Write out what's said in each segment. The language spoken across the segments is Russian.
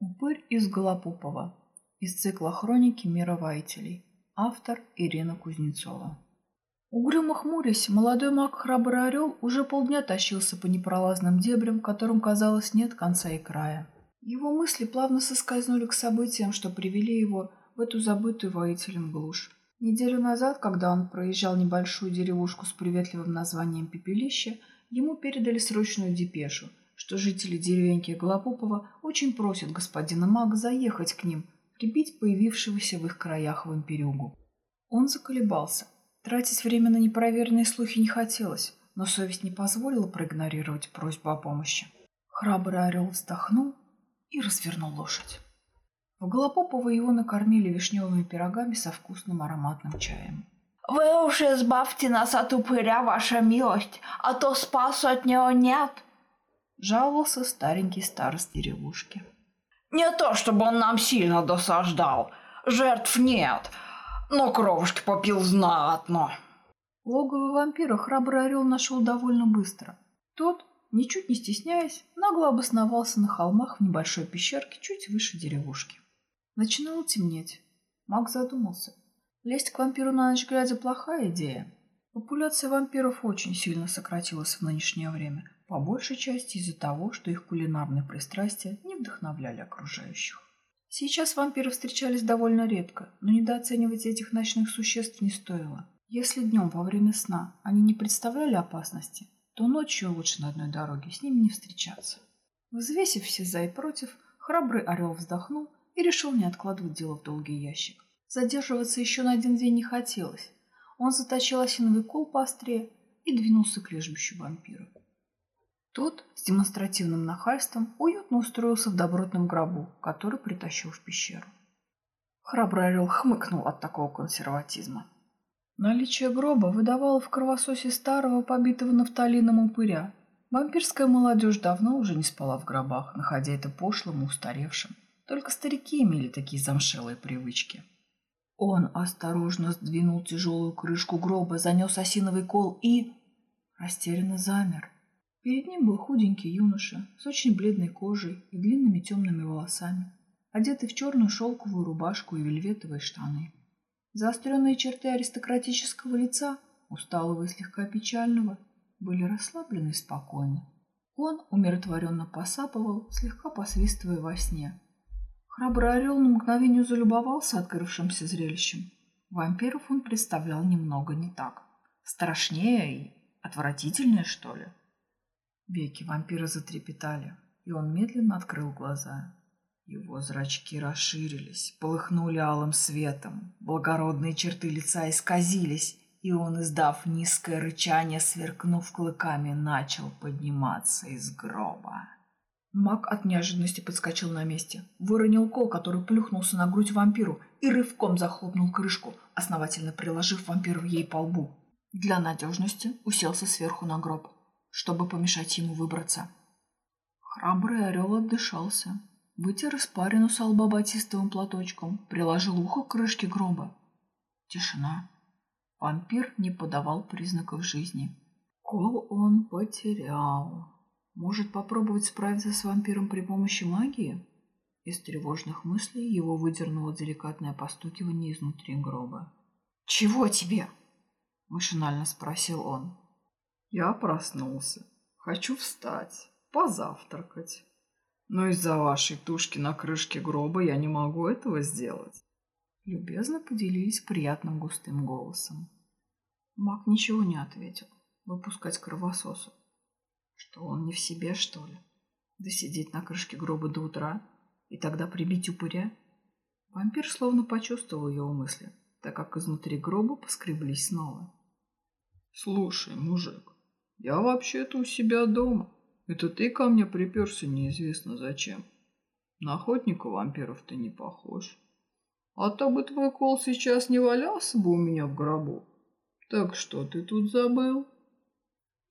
Упырь из Голопупово. Из цикла «Хроники мира воителей». Автор Ирина Кузнецова. Угрюмо хмурясь, молодой маг Храбрый Орёл уже полдня тащился по непролазным дебрям, которым, казалось, нет конца и края. Его мысли плавно соскользнули к событиям, что привели его в эту забытую воителем глушь. Неделю назад, когда он проезжал небольшую деревушку с приветливым названием «Пепелище», ему передали срочную депешу, что жители деревеньки Голопупово очень просят господина мага заехать к ним, прибить появившегося в их краях вампирюгу. Он заколебался. Тратить время на непроверенные слухи не хотелось, но совесть не позволила проигнорировать просьбу о помощи. Храбрый Орел вздохнул и развернул лошадь. В Голопупово его накормили вишневыми пирогами со вкусным ароматным чаем. «Вы уж избавьте нас от упыря, ваша милость, а то спасу от него нет!» — жаловался старенький старост деревушки. «Не то, чтобы он нам сильно досаждал. Жертв нет, но кровушки попил знатно». Логово вампира Храбрый Орел нашел довольно быстро. Тот, ничуть не стесняясь, нагло обосновался на холмах в небольшой пещерке чуть выше деревушки. Начинало темнеть. Маг задумался. Лезть к вампиру на ночь глядя — плохая идея. Популяция вампиров очень сильно сократилась в нынешнее время, по большей части из-за того, что их кулинарные пристрастия не вдохновляли окружающих. Сейчас вампиры встречались довольно редко, но недооценивать этих ночных существ не стоило. Если днем во время сна они не представляли опасности, то ночью лучше на одной дороге с ними не встречаться. Взвесив все за и против, Храбрый Орел вздохнул и решил не откладывать дело в долгий ящик. Задерживаться еще на один день не хотелось. Он заточил осиновый кол поострее и двинулся к лежбищу вампира. Тот с демонстративным нахальством уютно устроился в добротном гробу, который притащил в пещеру. Храбрый Орел хмыкнул от такого консерватизма. Наличие гроба выдавало в кровососе старого, побитого нафталином упыря. Вампирская молодежь давно уже не спала в гробах, находя это пошлым и устаревшим. Только старики имели такие замшелые привычки. Он осторожно сдвинул тяжелую крышку гроба, занес осиновый кол и... растерянно замер. Перед ним был худенький юноша с очень бледной кожей и длинными темными волосами, одетый в черную шелковую рубашку и вельветовые штаны. Заостренные черты аристократического лица, усталого и слегка печального, были расслаблены и спокойны. Он умиротворенно посапывал, слегка посвистывая во сне. Храбрый Орел на мгновение залюбовался открывшимся зрелищем. Вампиров он представлял немного не так. Страшнее и отвратительнее, что ли? Веки вампира затрепетали, и он медленно открыл глаза. Его зрачки расширились, полыхнули алым светом, благородные черты лица исказились, и он, издав низкое рычание, сверкнув клыками, начал подниматься из гроба. Маг от неожиданности подскочил на месте, выронил кол, который плюхнулся на грудь вампиру, и рывком захлопнул крышку, основательно приложив вампиру ей по лбу. Для надежности уселся сверху на гроб, чтобы помешать ему выбраться. Храбрый Орел отдышался, вытер испарину со лба батистовым платочком, приложил ухо к крышке гроба. Тишина. Вампир не подавал признаков жизни. Кол он потерял. Может, попробовать справиться с вампиром при помощи магии? Из тревожных мыслей его выдернуло деликатное постукивание изнутри гроба. «Чего тебе?» – машинально спросил он. «Я проснулся. Хочу встать, позавтракать. Но из-за вашей тушки на крышке гроба я не могу этого сделать». Любезно поделились приятным густым голосом. Маг ничего не ответил. Выпускать кровососу. Что, он не в себе, что ли? Да сидеть на крышке гроба до утра и тогда прибить упыря? Вампир словно почувствовал его мысли, так как изнутри гроба поскреблись снова. «Слушай, мужик, я вообще-то у себя дома. Это ты ко мне приперся неизвестно зачем. На охотника вампиров ты не похож. А то бы твой кол сейчас не валялся бы у меня в гробу. Так что ты тут забыл?»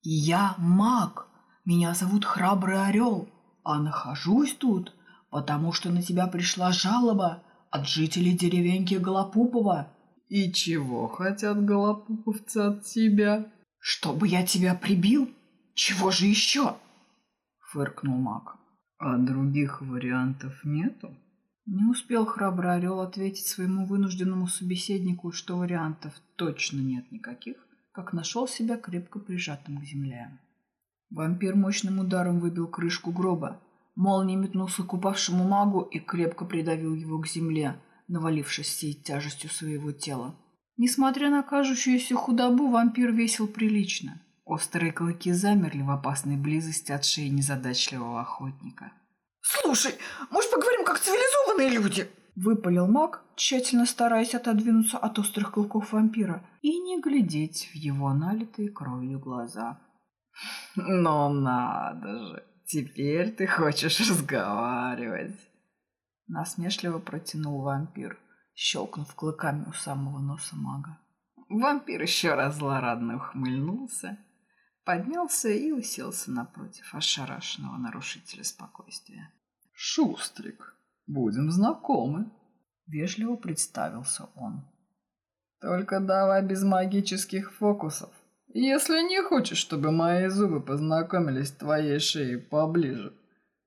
«Я маг. Меня зовут Храбрый Орел. А нахожусь тут, потому что на тебя пришла жалоба от жителей деревеньки Голопупово». «И чего хотят голопуповцы от тебя?» «Чтобы я тебя прибил? Чего же еще?» — фыркнул маг. А других вариантов нету? Не успел Храбрый Орел ответить своему вынужденному собеседнику, что вариантов точно нет никаких, как нашел себя крепко прижатым к земле. Вампир мощным ударом выбил крышку гроба, молнией метнулся к упавшему магу и крепко придавил его к земле, навалившись всей тяжестью своего тела. Несмотря на кажущуюся худобу, вампир весил прилично. Острые клыки замерли в опасной близости от шеи незадачливого охотника. «Слушай, может, поговорим, как цивилизованные люди?» – выпалил маг, тщательно стараясь отодвинуться от острых клыков вампира и не глядеть в его налитые кровью глаза. «Но надо же, теперь ты хочешь разговаривать!» Насмешливо протянул вампир, щелкнув клыками у самого носа мага. Вампир еще раз злорадно ухмыльнулся, поднялся и уселся напротив ошарашенного нарушителя спокойствия. «Шустрик, будем знакомы!» – вежливо представился он. «Только давай без магических фокусов. Если не хочешь, чтобы мои зубы познакомились с твоей шеей поближе,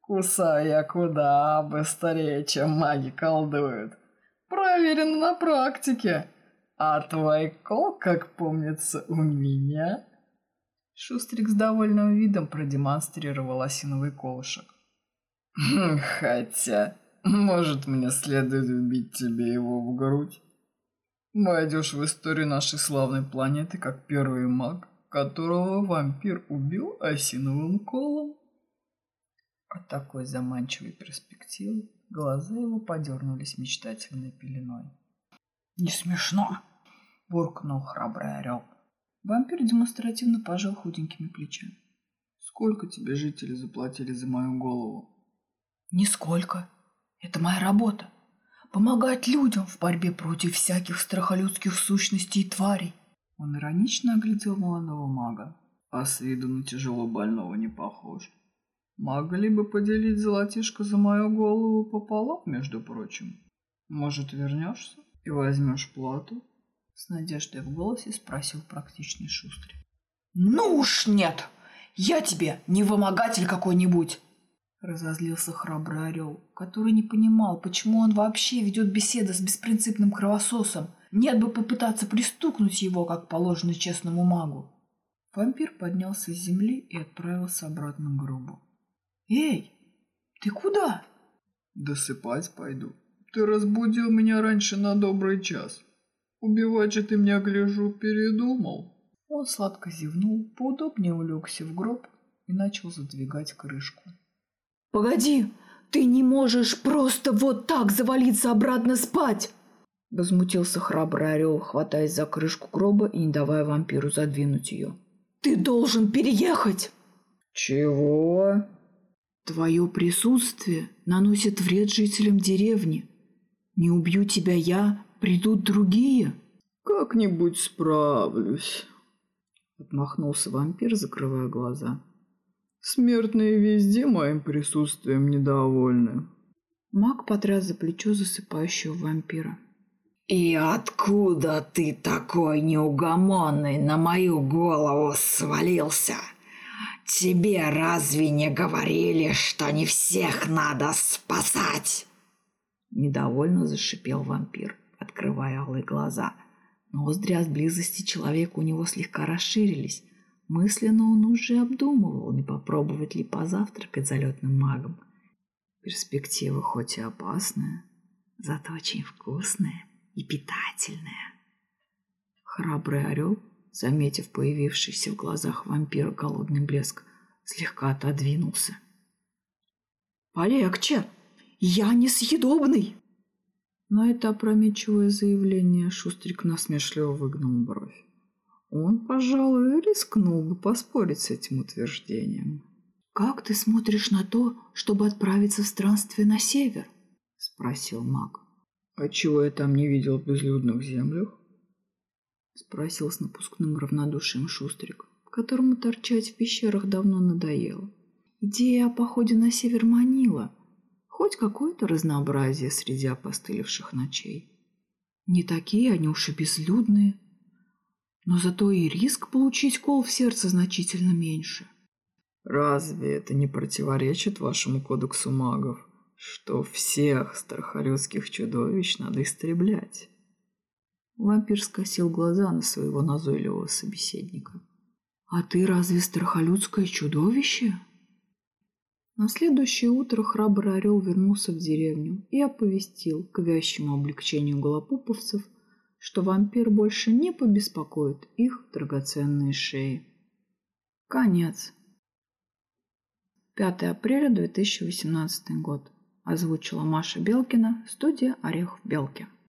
кусаю я куда быстрее, чем маги колдуют. Проверено на практике. А твой кол, как помнится, у меня...» Шустрик с довольным видом продемонстрировал осиновый колышек. «Хотя, может, мне следует вбить тебе его в грудь? Войдешь в историю нашей славной планеты как первый маг, которого вампир убил осиновым колом». От такой заманчивой перспективы глаза его подернулись мечтательной пеленой. «Не смешно!» – буркнул Храбрый Орел. Вампир демонстративно пожал худенькими плечами. «Сколько тебе жители заплатили за мою голову?» «Нисколько. Это моя работа. Помогать людям в борьбе против всяких страхолюдских сущностей и тварей». Он иронично оглядел молодого мага. «А с виду на тяжело больного не похож. Могли бы поделить золотишко за мою голову пополам, между прочим. Может, вернешься и возьмешь плату?» С надеждой в голосе спросил практичный Шустрик. «Ну уж нет! Я тебе не вымогатель какой-нибудь!» Разозлился Храбрый Орел, который не понимал, почему он вообще ведет беседу с беспринципным кровососом. Нет бы попытаться пристукнуть его, как положено честному магу. Вампир поднялся с земли и отправился обратно к гробу. «Эй, ты куда?» «Досыпать пойду. Ты разбудил меня раньше на добрый час. Убивать же ты меня, гляжу, передумал». Он сладко зевнул, поудобнее улегся в гроб и начал задвигать крышку. «Погоди, ты не можешь просто вот так завалиться обратно спать!» Возмутился Храбрый Орел, хватаясь за крышку гроба и не давая вампиру задвинуть ее. «Ты должен переехать!» «Чего?» «Твое присутствие наносит вред жителям деревни. Не убью тебя я, придут другие». «Как-нибудь справлюсь», — отмахнулся вампир, закрывая глаза. «Смертные везде моим присутствием недовольны». Маг потряс за плечо засыпающего вампира. «И откуда ты такой неугомонный на мою голову свалился? Тебе разве не говорили, что не всех надо спасать?» Недовольно зашипел вампир, открывая алые глаза. Ноздри от близости человека у него слегка расширились. Мысленно он уже обдумывал, не попробовать ли позавтракать залетным магом. Перспектива хоть и опасная, зато очень вкусная и питательная. Храбрый Орел, заметив появившийся в глазах вампира голодный блеск, слегка отодвинулся. «Полегче! Я несъедобный!» На это опрометчивое заявление Шустрик насмешливо выгнул бровь. Он, пожалуй, рискнул бы поспорить с этим утверждением. «Как ты смотришь на то, чтобы отправиться в странстве на север?» – спросил маг. «А чего я там не видел в безлюдных землях?» – спросил с напускным равнодушием Шустрик, которому торчать в пещерах давно надоело. Идея о походе на север манила. Хоть какое-то разнообразие среди опостылевших ночей. Не такие они уж и безлюдные. Но зато и риск получить кол в сердце значительно меньше. Разве это не противоречит вашему кодексу магов, что всех страхолюдских чудовищ надо истреблять? Вампир скосил глаза на своего назойливого собеседника. «А ты разве страхолюдское чудовище?» На следующее утро храбрый орел вернулся в деревню и оповестил к вящему облегчению голопуповцев, что вампир больше не побеспокоит их драгоценные шеи. Конец. 5 апреля 2018 год. Озвучила Маша Белкина, студия «Орех в Белке».